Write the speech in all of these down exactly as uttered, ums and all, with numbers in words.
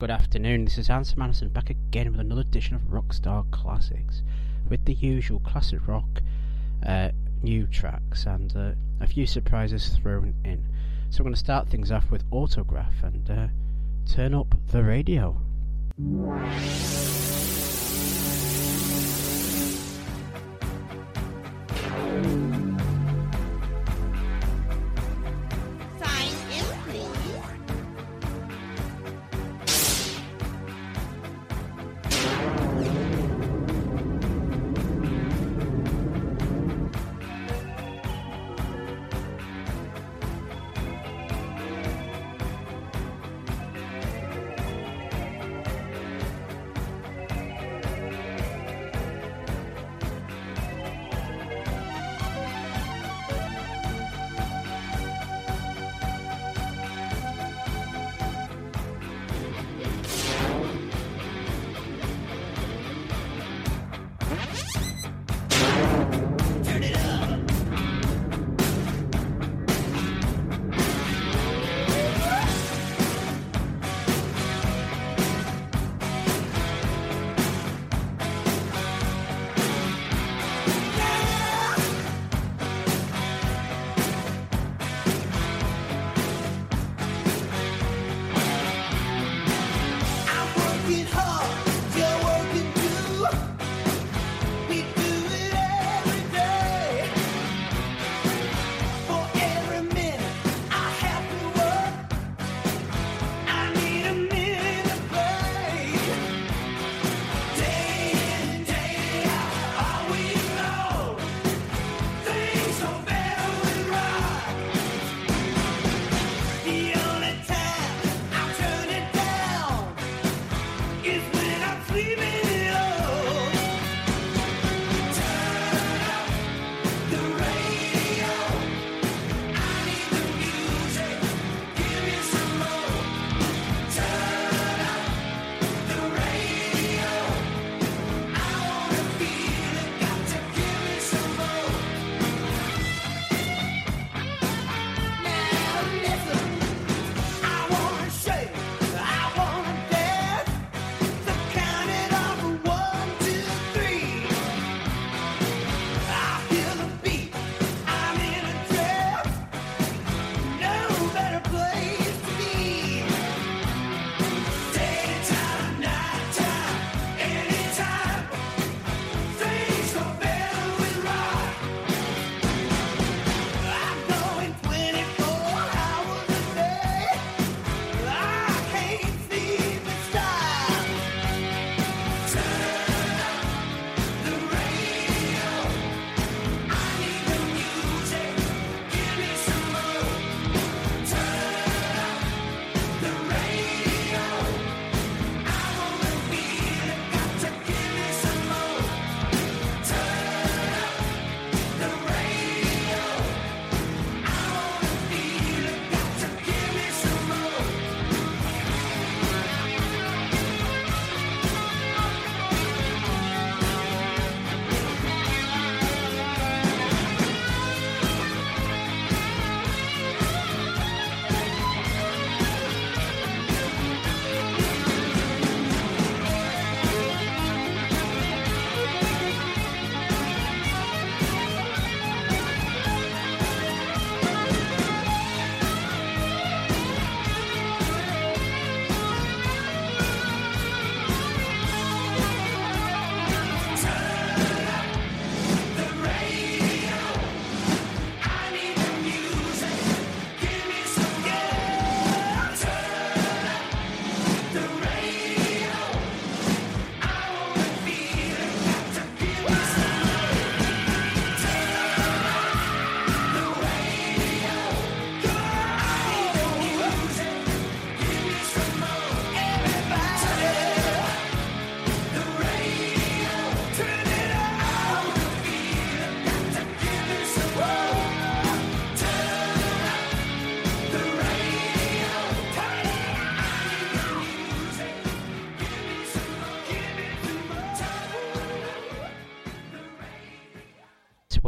Good afternoon, this is Hanson Manasson back again with another edition of Rockstar Classics with the usual classic rock, uh, new tracks and uh, a few surprises thrown in. So I'm going to start things off with Autograph and uh, Turn Up the Radio.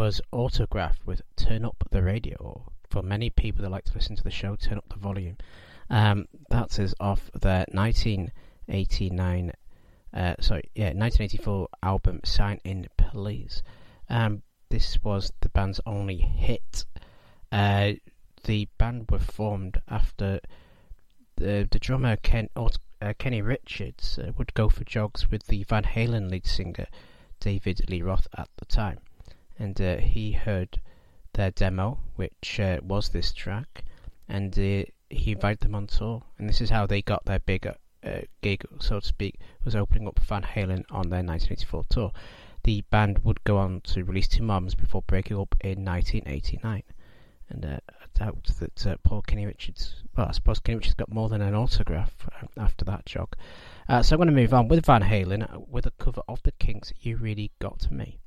was Autograph with Turn Up The Radio. For many people that like to listen to the show, turn up the volume. Um, that is off their nineteen eighty-nine, uh, sorry, yeah, nineteen eighty-four album Sign In Please. Um, this was the band's only hit. Uh, the band were formed after the, the drummer Ken, uh, Kenny Richards uh, would go for jogs with the Van Halen lead singer David Lee Roth at the time. And uh, he heard their demo, which uh, was this track, and uh, he invited them on tour, and this is how they got their big uh, gig, so to speak, was opening up for Van Halen on their nineteen eighty-four tour. The band would go on to release two albums before breaking up in nineteen eighty-nine, and uh, I doubt that uh, Paul Kenny Richards, well I suppose Kenny Richards got more than an autograph after that jog. Uh, so I'm going to move on with Van Halen with a cover of The Kinks, You Really Got Me.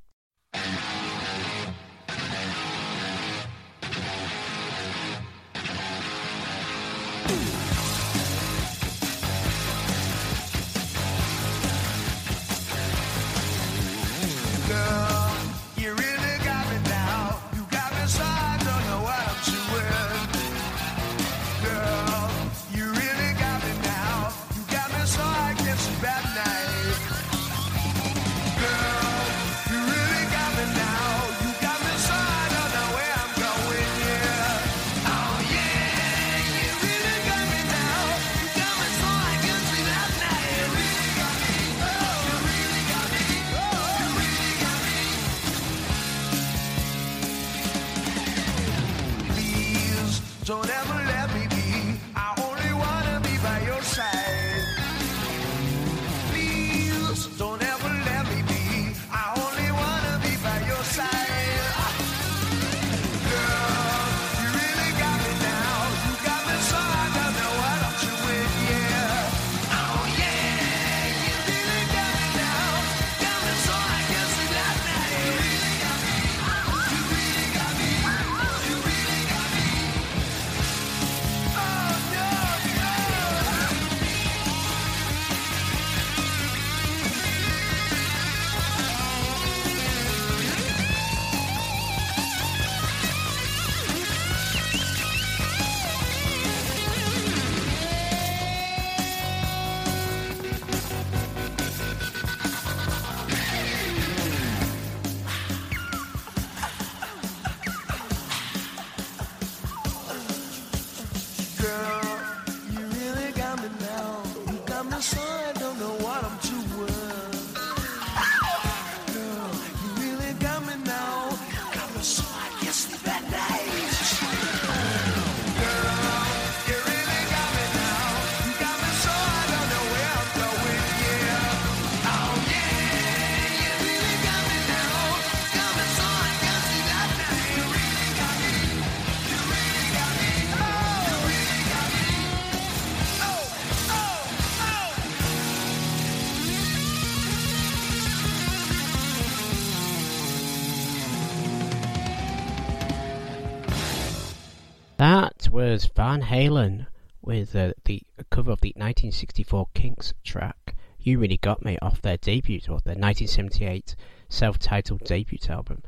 Van Halen with uh, the cover of the nineteen sixty-four Kinks track You Really Got Me off their debut, or their nineteen seventy-eight self-titled debut album.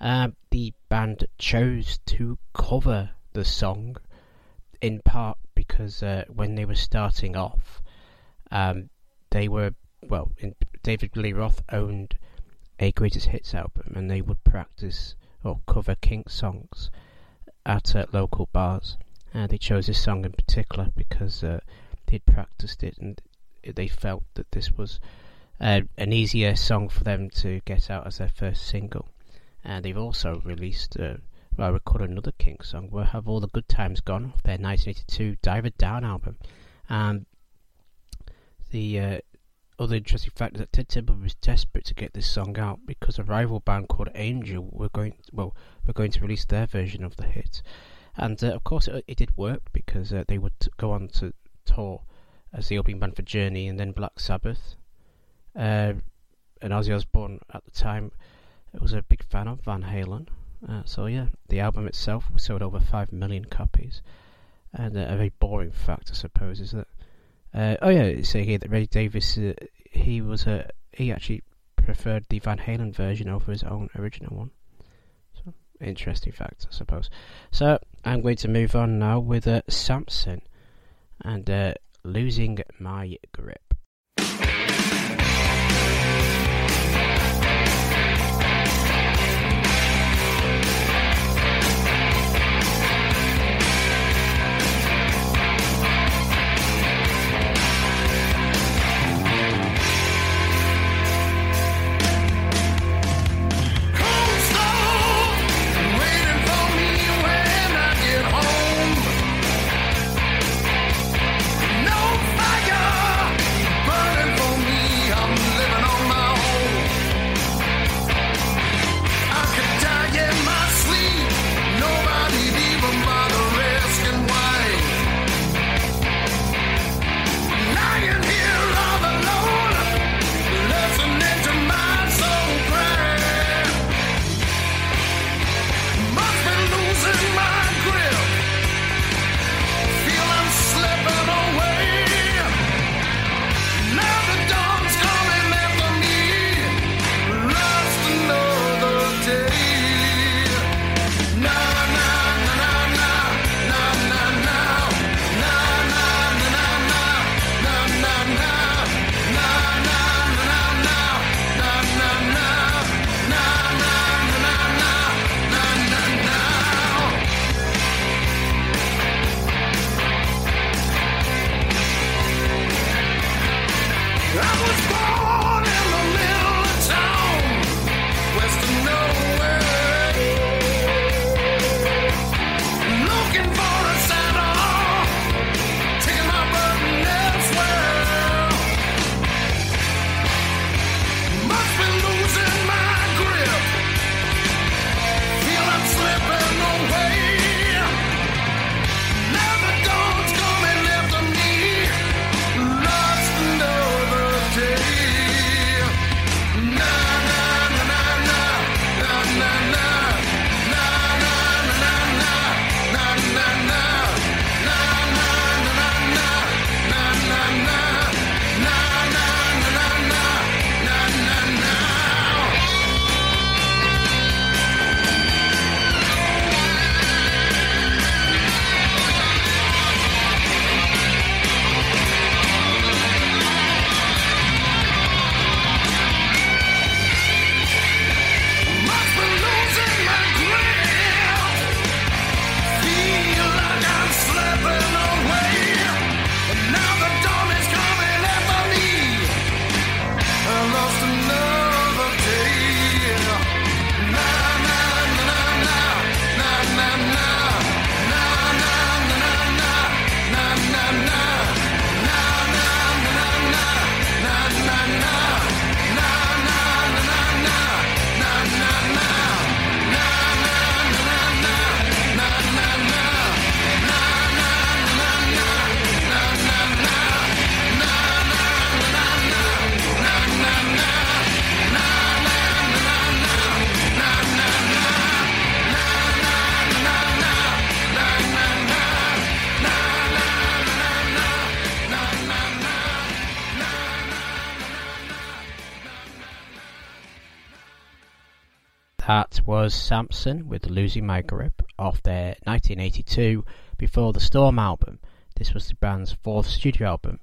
Uh, the band chose to cover the song in part because uh, when they were starting off, um, they were, well, in, David Lee Roth owned a greatest hits album, and they would practice or cover Kinks songs at uh, local bars. Uh, they chose this song in particular because uh, they'd practiced it, and they felt that this was uh, an easier song for them to get out as their first single. And they've also released, uh, well, I recorded another Kinks song, Where Have All the Good Times Gone, off their nineteen eighty-two Diver Down album. Um, the uh, other interesting fact is that Ted Templeman was desperate to get this song out because a rival band called Angel were going, well, were going to release their version of the hit. And uh, of course it, it did work, because uh, they would go on to tour as the opening band for Journey and then Black Sabbath. Uh, and Ozzy Osbourne at the time was a big fan of Van Halen. Uh, so yeah, the album itself sold over five million copies. And uh, a very boring fact, I suppose, is that... Uh, oh yeah, it's saying here that Ray Davies, uh, he was a, he actually preferred the Van Halen version over his own original one. interesting fact, I suppose. So I'm going to move on now with uh, Samson and uh, Losing My Grip. That was Samson with Losing My Grip off their nineteen eighty-two Before the Storm album. This was the band's fourth studio album,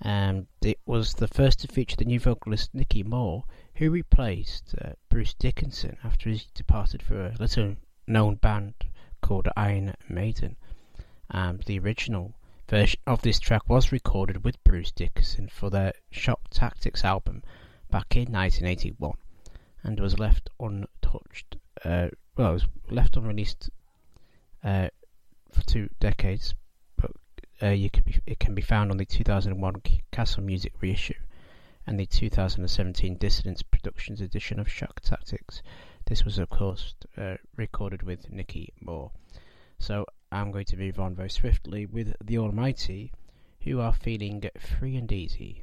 and it was the first to feature the new vocalist Nicky Moore, who replaced uh, Bruce Dickinson after he departed for a little known band called Iron Maiden. And the original version of this track was recorded with Bruce Dickinson for their Shock Tactics album back in nineteen eighty-one. And was left untouched, uh, well, it was left unreleased uh, for two decades, but uh, you can be, it can be found on the two thousand one Castle Music reissue and the two thousand seventeen Dissidents Productions edition of Shock Tactics. This was, of course, uh, recorded with Nicky Moore. So I'm going to move on very swiftly with The Almighty, who are feeling free and easy.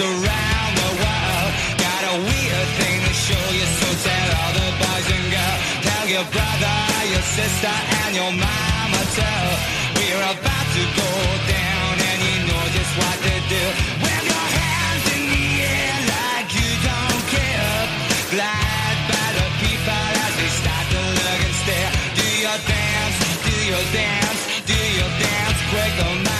around the world. Got a weird thing to show you, so tell all the boys and girls. Tell your brother, your sister, and your mama too. We're about to go down, and you know just what to do. Wave your hands in the air like you don't care. Glide by the people as they start to look and stare. Do your dance, do your dance, do your dance, break the mind.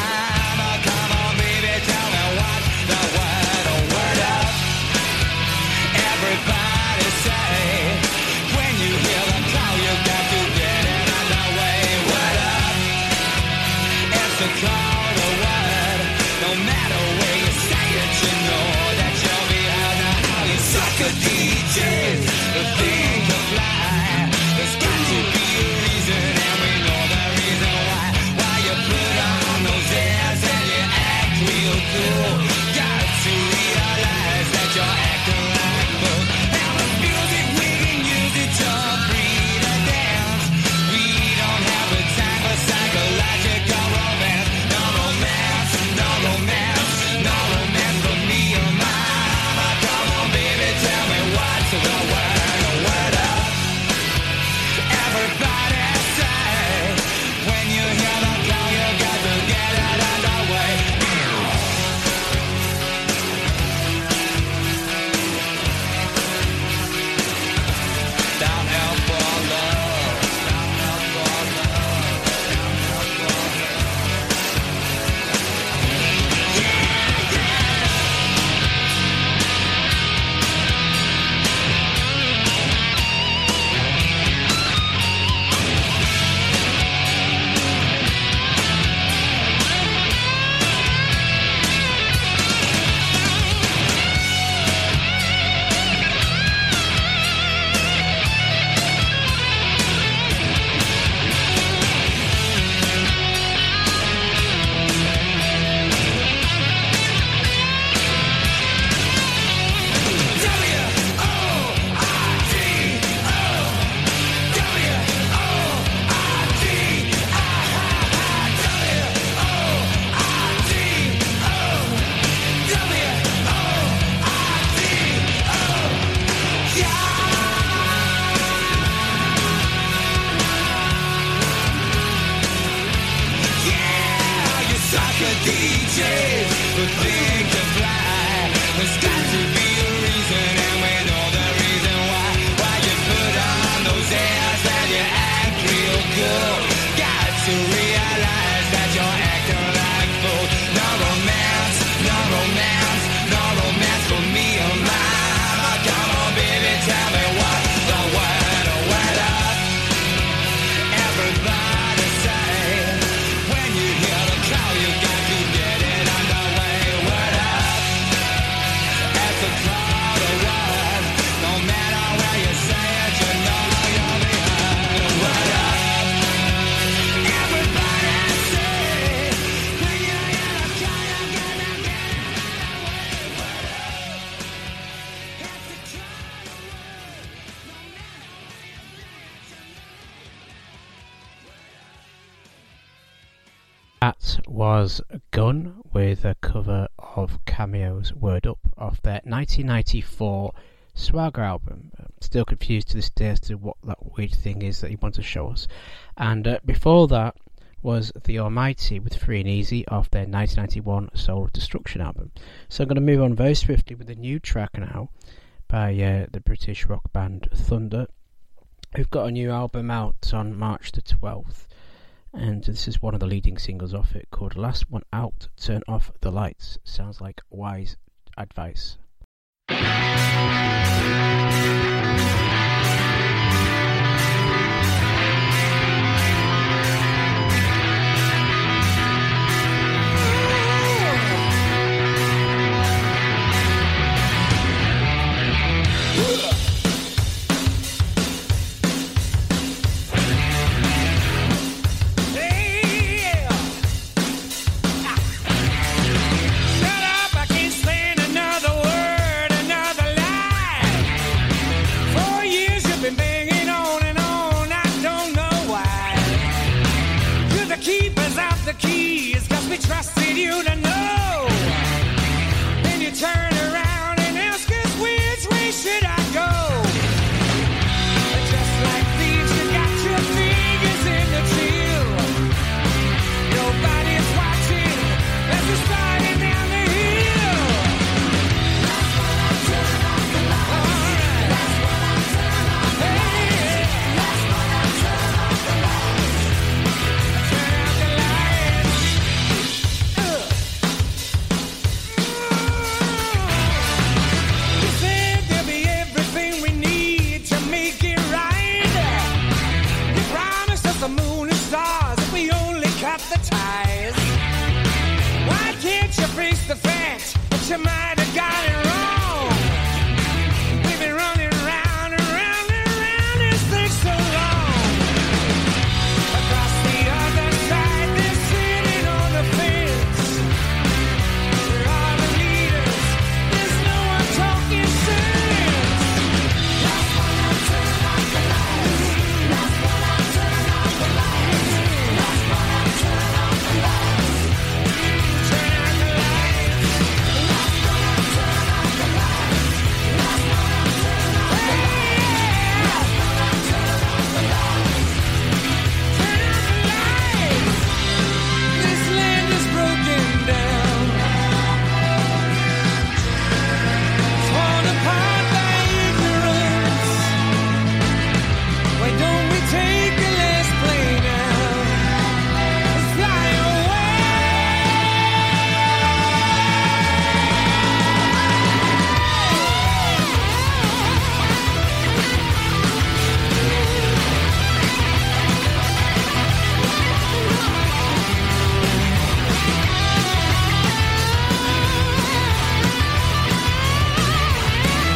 Was Gun with a cover of Cameo's Word Up off their nineteen ninety-four Swagger album. I'm still confused to this day as to what that weird thing is that he wants to show us. And uh, before that was The Almighty with Free and Easy off their nineteen ninety-one Soul of Destruction album. So I'm going to move on very swiftly with a new track now by uh, the British rock band Thunder, who've got a new album out on March the twelfth. And this is one of the leading singles off it, called Last One Out, Turn Off the Lights. Sounds like wise advice. Keys, 'cause we trusted you to know. Then you turn. the ties. Why can't you face the fact that you might have got it wrong? We've been running round and round and round this thing so long. Across the other side, they're sitting on the fence. We're all the leaders, there's no one talking sense. Last one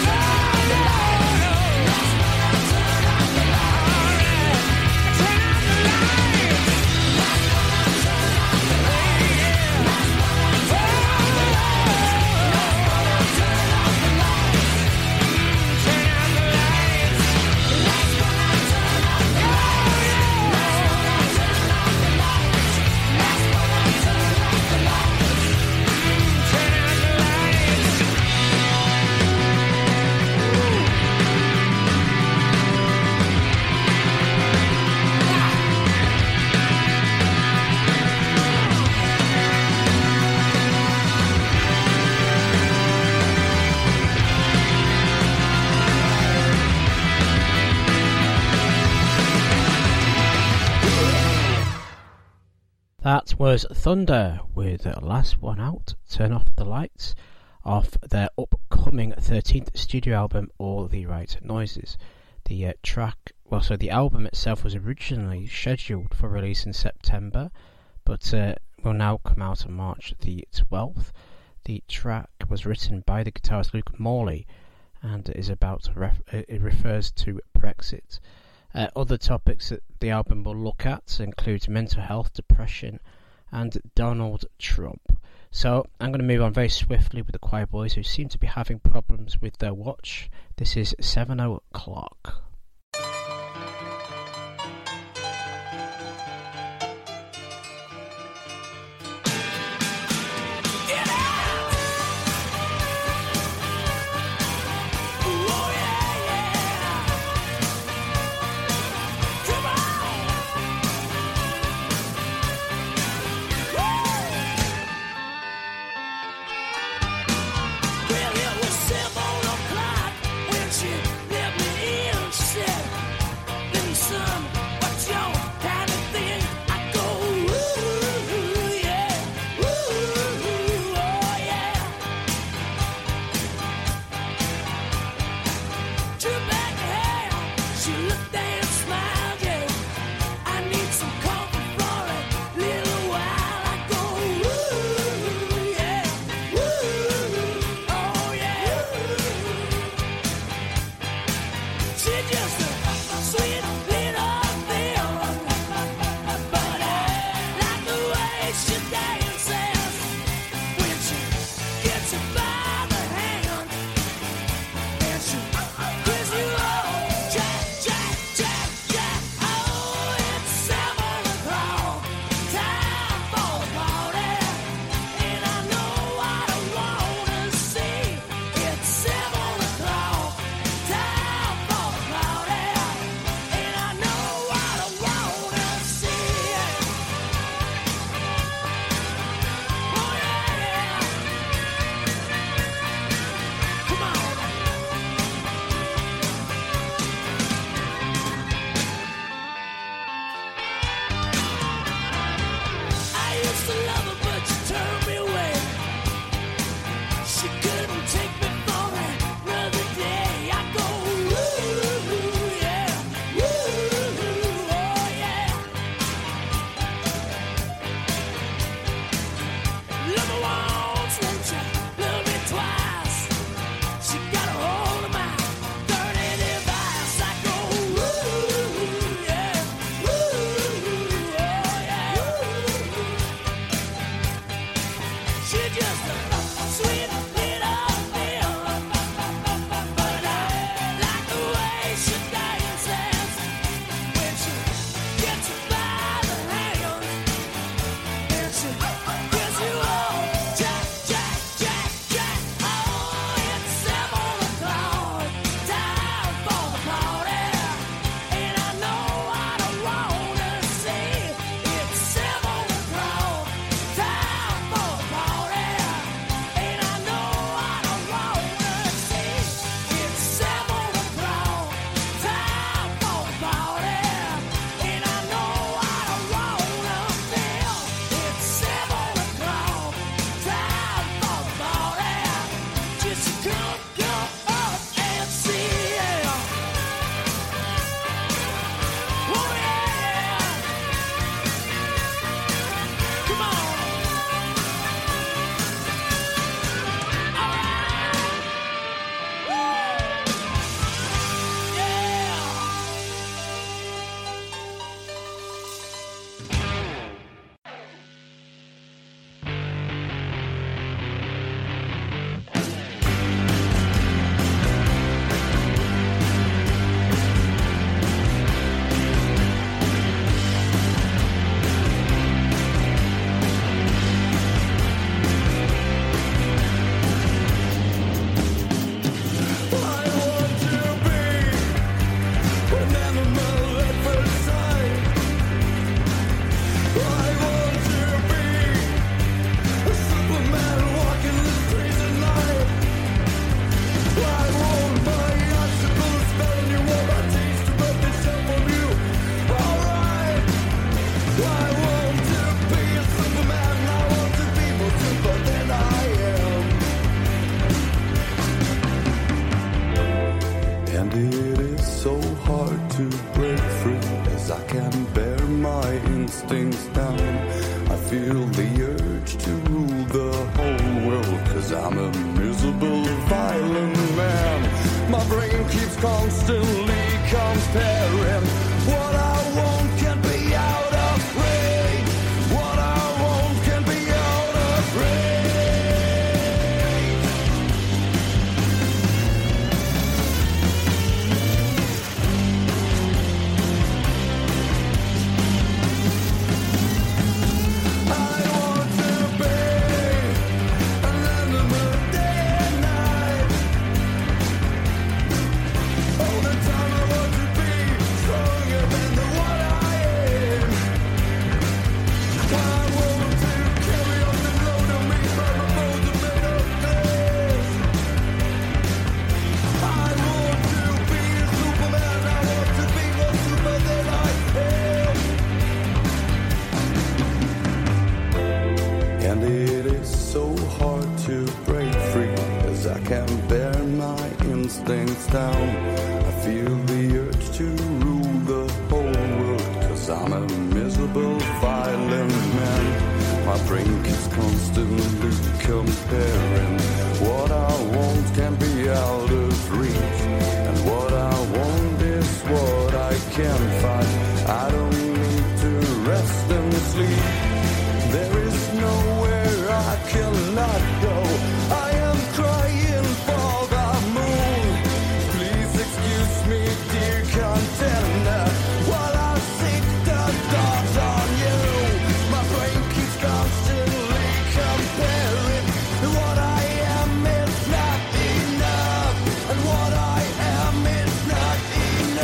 out, turn off the lights. Last one out, turn off the lights. Last one out, turn off the lights. Turn out the lights. Last one out, turn off the lights. Last one out, turn off the lights. Last one out, turn off the lights. Turn out the lights. This land is broken down, torn apart by ignorance. Why don't we take the last plane out and fly away? Across the other side, they're sitting on the fence. We're all the leaders, there's no one talking sense. Last one out, turn off the lights. Last one out, turn off the lights. Last one out, turn off the lights. Turn out the lights. Last one out, turn off the lights. Last one out, turn off the lights. Last one out, turn off the lights. Turn out the lights. Last one out, turn off the lights. Last one out, turn off the lights. Last one out, turn off the lights. Turn out the lights. Last one out, turn off the lights. Last one out, turn off the lights. Last one out, turn off the lights. Turn out the lights. That was Thunder with Last One Out, Turn Off the Lights, off their upcoming thirteenth studio album, All the Right Noises. The uh, track, well, so the album itself was originally scheduled for release in September, but uh, will now come out on March the twelfth. The track was written by the guitarist Luke Morley and is about, ref- it refers to Brexit. Uh, other topics that the album will look at include mental health, depression, and Donald Trump. So I'm going to move on very swiftly with the Quireboys, who seem to be having problems with their watch. This is seven o'clock. Time for the party. It is so hard to break free as I can't bear my instincts down. I feel the urge to rule the whole world, cause I'm a miserable, violent man. My brain keeps constantly comparing what I want can be out of range. What I want can be out of range. I want to be an animal day and night. All the time I want to be stronger than the one I am. I want to carry on the load on me from a boat made of glass. I want to be a superman. I want to be more super than I am. And it is so hard to break free as I can't bear my instincts down. I feel the urge to rule the whole world, cause I'm a miserable, violent man. My brain keeps constantly comparing what I want can be out of reach, and what I want is what I can find. I don't need to rest and sleep. There is nowhere I cannot go. I am crying for the moon. Please excuse me, dear contender, while I seek the dogs on you. My brain keeps constantly comparing. What I am is not enough, and what I am is not enough.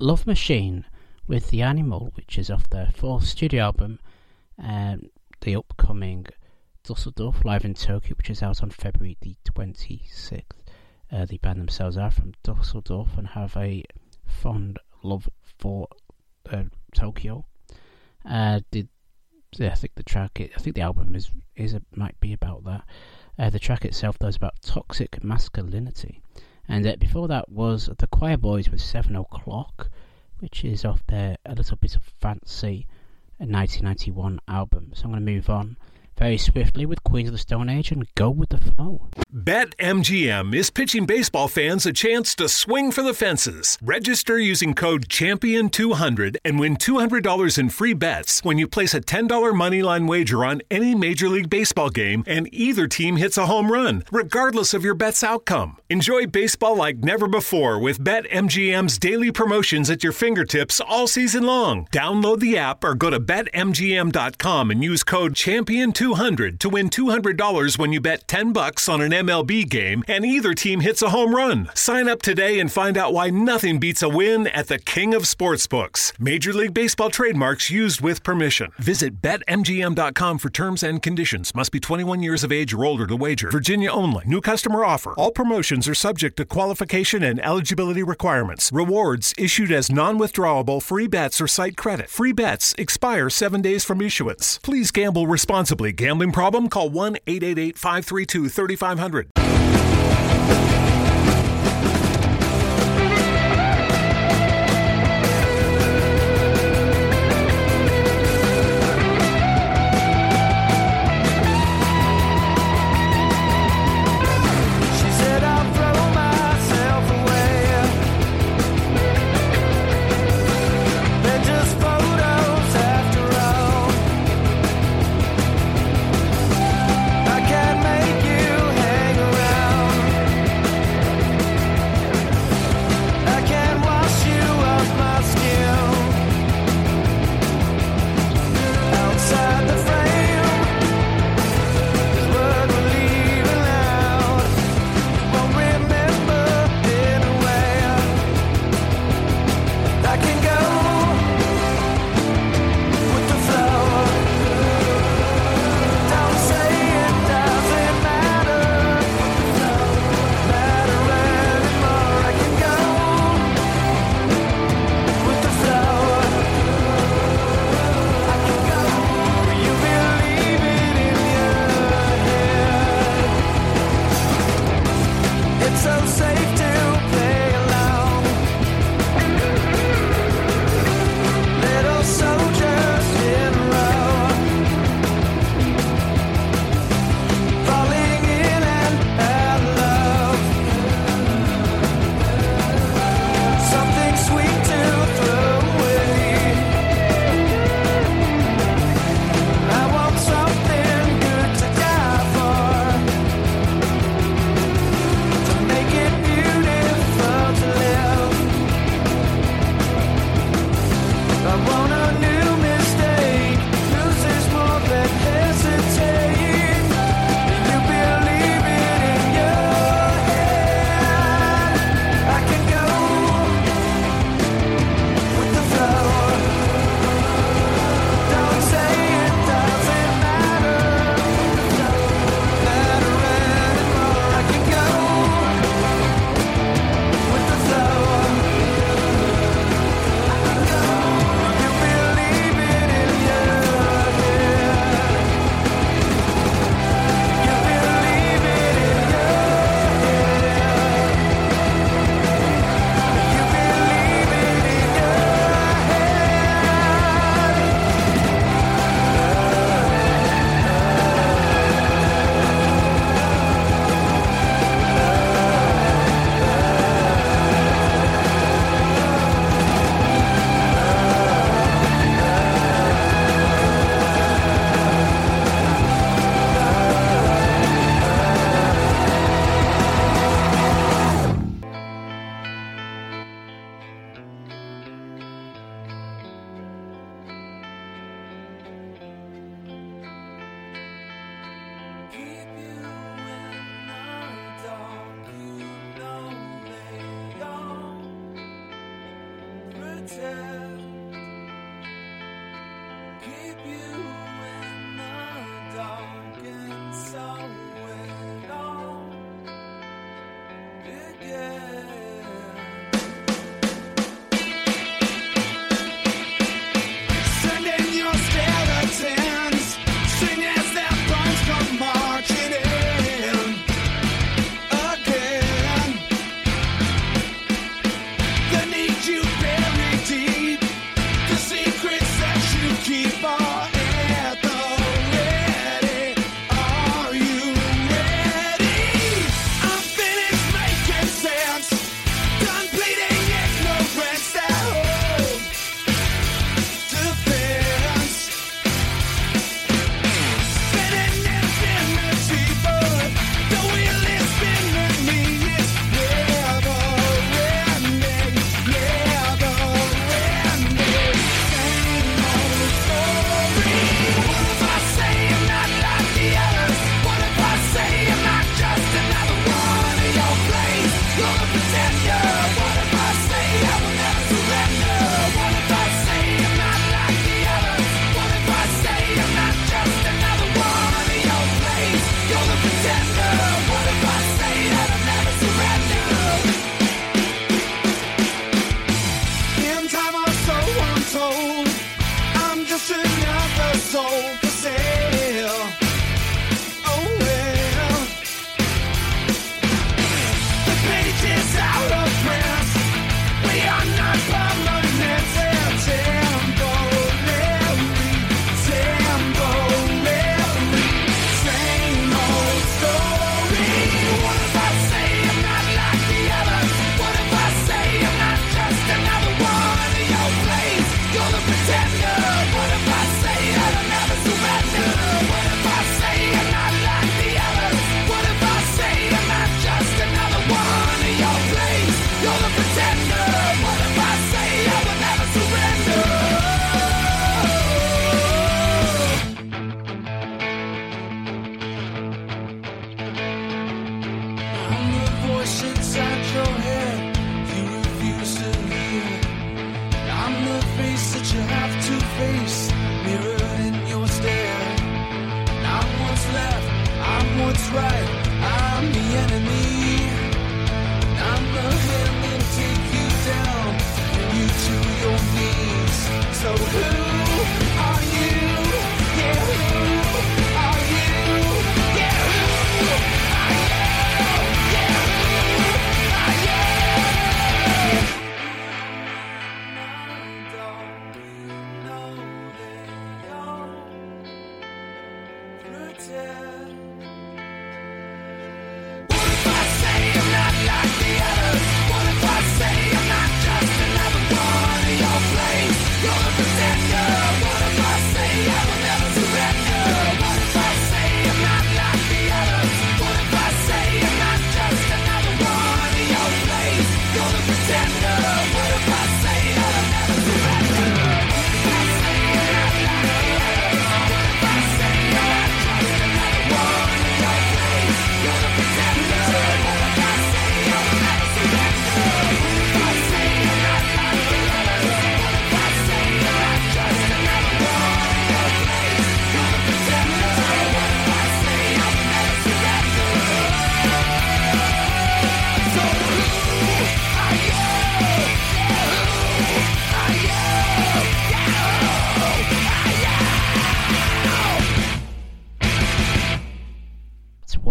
Love Machine with The Animal, which is off their fourth studio album, um, the upcoming Dusseldorf Live in Tokyo, which is out on February the twenty-sixth. Uh, the band themselves are from Dusseldorf and have a fond love for uh, Tokyo. Uh, the, I think the track, I think the album is is a, might be about that. Uh, the track itself though is about toxic masculinity. And uh, before that was The Quireboys with seven o'clock, which is off their A Little Bit of Fancy nineteen ninety-one album. So I'm going to move on very swiftly with Queens of the Stone Age and Go With the Flow. BetMGM is pitching baseball fans a chance to swing for the fences. Register using code champion two hundred and win two hundred dollars in free bets when you place a ten dollars moneyline wager on any Major League Baseball game and either team hits a home run, regardless of your bet's outcome. Enjoy baseball like never before with BetMGM's daily promotions at your fingertips all season long. Download the app or go to bet M G M dot com and use code champion two hundred two hundred to win two hundred dollars when you bet ten bucks on an M L B game and either team hits a home run. Sign up today and find out why nothing beats a win at the King of Sportsbooks. Major League Baseball trademarks used with permission. Visit bet M G M dot com for terms and conditions. Must be twenty-one years of age or older to wager. Virginia only. New customer offer. All promotions are subject to qualification and eligibility requirements. Rewards issued as non-withdrawable free bets or site credit. Free bets expire seven days from issuance. Please gamble responsibly. Gambling problem? Call one eight eight eight, five three two, three five zero zero. Keep on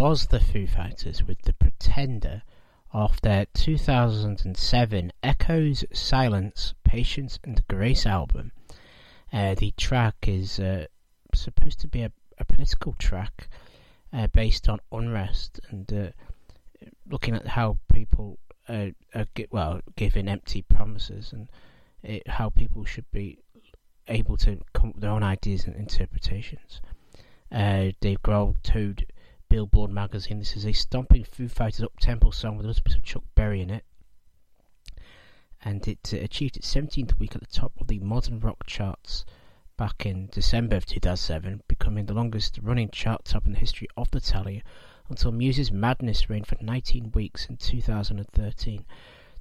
was the Foo Fighters with The Pretender off their two thousand seven Echoes, Silence, Patience and Grace album. Uh, the track is uh, supposed to be a, a political track uh, based on unrest and uh, looking at how people uh, are gi- well giving empty promises and it, how people should be able to come up with their own ideas and interpretations. Uh, Dave Grohl told Billboard magazine, "This is a stomping Foo Fighters up-tempo song with a little bit of Chuck Berry in it," and it uh, achieved its seventeenth week at the top of the Modern Rock charts back in December of two thousand seven, becoming the longest-running chart top in the history of the tally until Muse's Madness reigned for nineteen weeks in two thousand thirteen.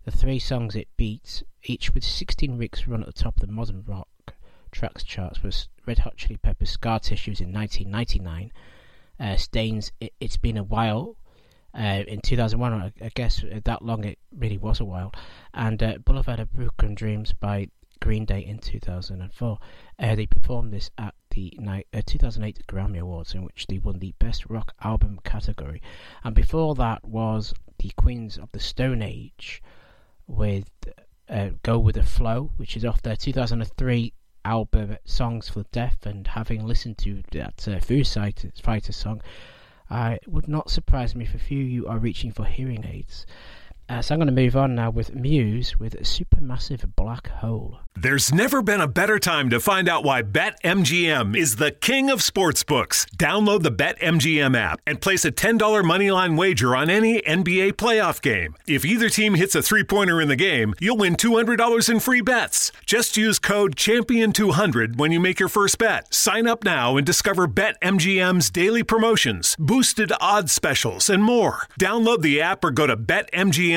The three songs it beat, each with sixteen weeks run at the top of the Modern Rock tracks charts, was Red Hot Chili Peppers' Scar Tissues in nineteen ninety-nine, uh, Stain's it, It's Been a While uh, in two thousand one, I, I guess that long it really was a while, and uh, Boulevard of Broken Dreams by Green Day in two thousand four. Uh, they performed this at the uh, two thousand eight Grammy Awards, in which they won the Best Rock Album category, and before that was the Queens of the Stone Age with uh, Go With the Flow, which is off their two thousand three album Songs for the Deaf, and having listened to that uh, Foo Fighters song, uh, it would not surprise me if a few of you are reaching for hearing aids. Uh, so I'm going to move on now with Muse with Supermassive Black Hole. There's never been a better time to find out why BetMGM is the king of sportsbooks. Download the BetMGM app and place a ten dollars moneyline wager on any N B A playoff game. If either team hits a three-pointer in the game, you'll win two hundred dollars in free bets. Just use code champion two hundred when you make your first bet. Sign up now and discover BetMGM's daily promotions, boosted odds specials, and more. Download the app or go to BetMGM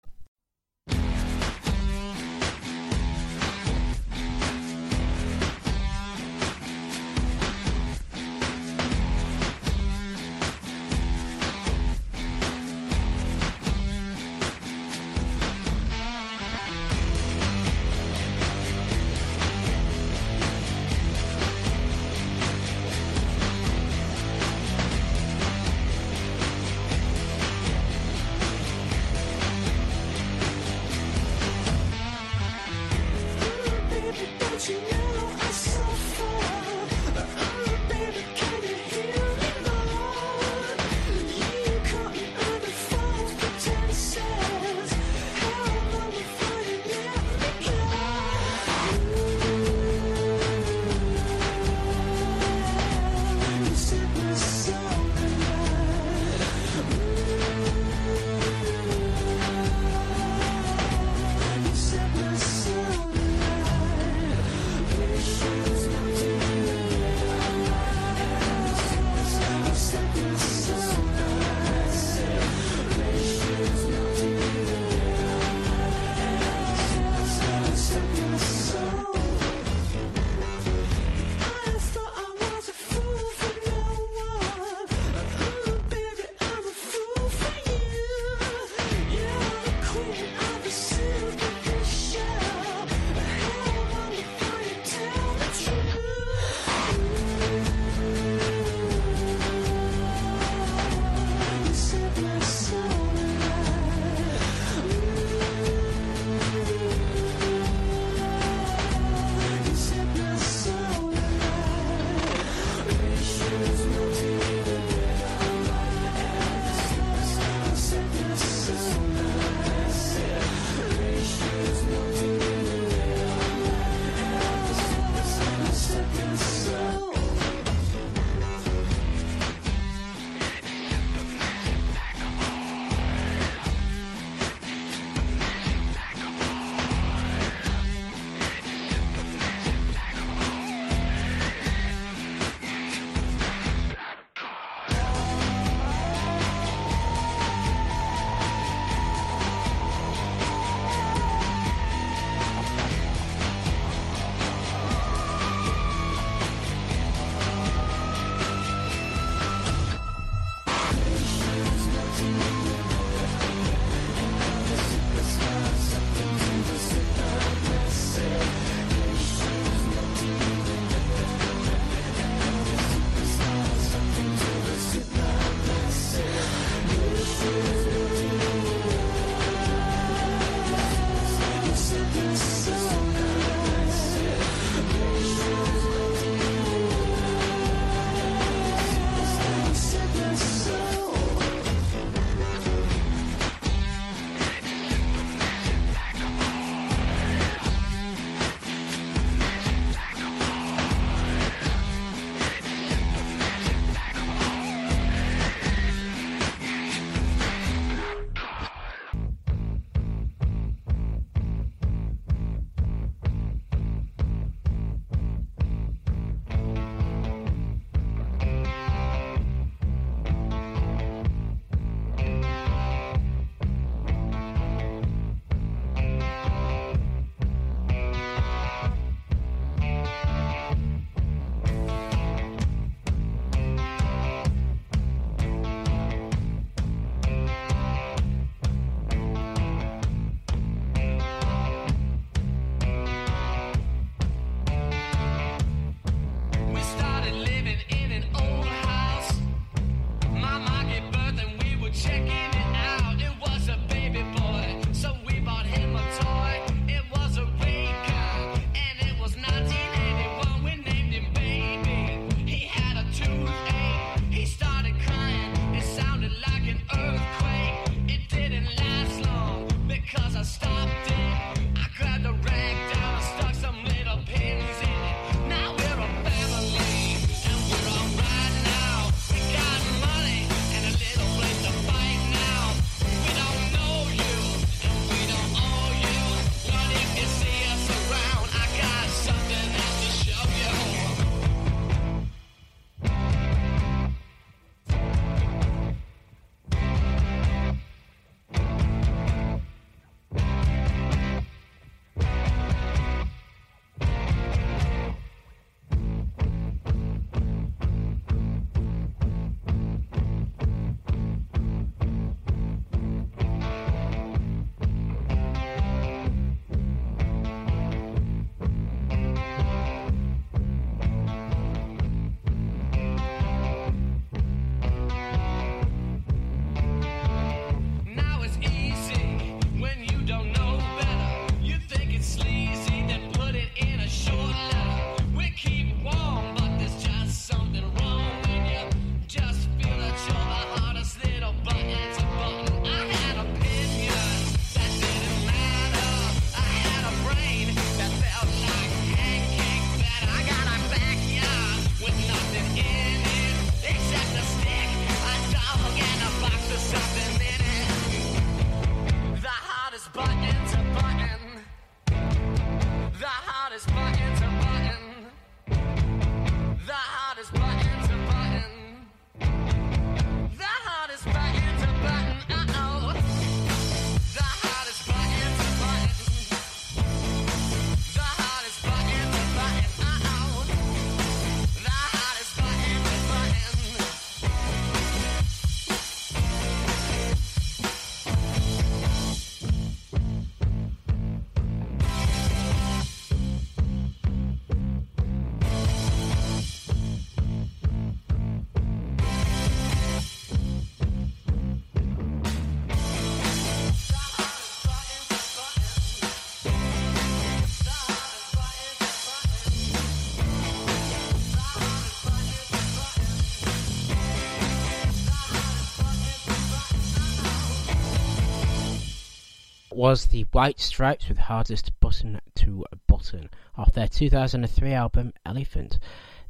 was the White Stripes with Hardest Button to Button off their two thousand three album Elephant.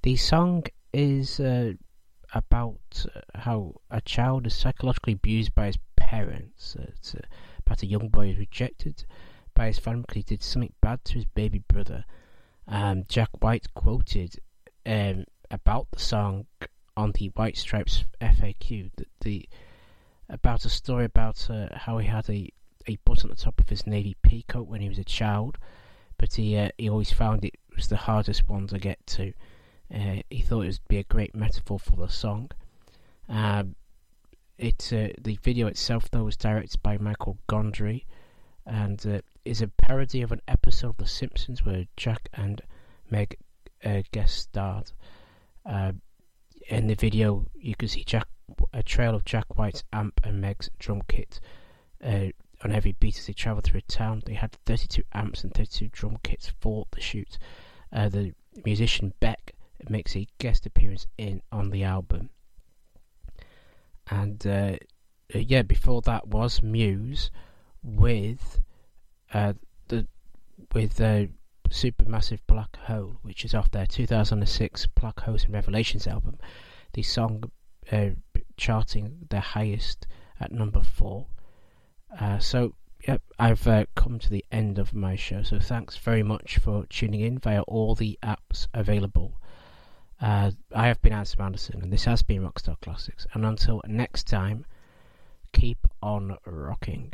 The song is uh, about how a child is psychologically abused by his parents. It's uh, about a young boy who's rejected by his family because he did something bad to his baby brother. Um, Jack White quoted um, about the song on the White Stripes F A Q that the about a story about uh, how he had a, a button on the top of his navy pea coat when he was a child, but he uh, he always found it was the hardest one to get to. Uh, he thought it would be a great metaphor for the song. Um, it uh, the video itself, though, was directed by Michael Gondry, and uh, is a parody of an episode of The Simpsons where Jack and Meg uh, guest starred. Uh, in the video, you can see Jack a trail of Jack White's amp and Meg's drum kit uh, on every beat as they travelled through a town. They had thirty-two amps and thirty-two drum kits for the shoot. Uh, the musician Beck makes a guest appearance in on the album. And uh, yeah, before that was Muse with uh, the with uh, Supermassive Black Hole, which is off their two thousand six Black Holes and Revelations album. The song uh, charting their highest at number four. Uh, so yep, I've uh, come to the end of my show. So thanks very much for tuning in via all the apps available. Uh, I have been Hanson Manasson, and this has been Rockstar Classics. And until next time, keep on rocking.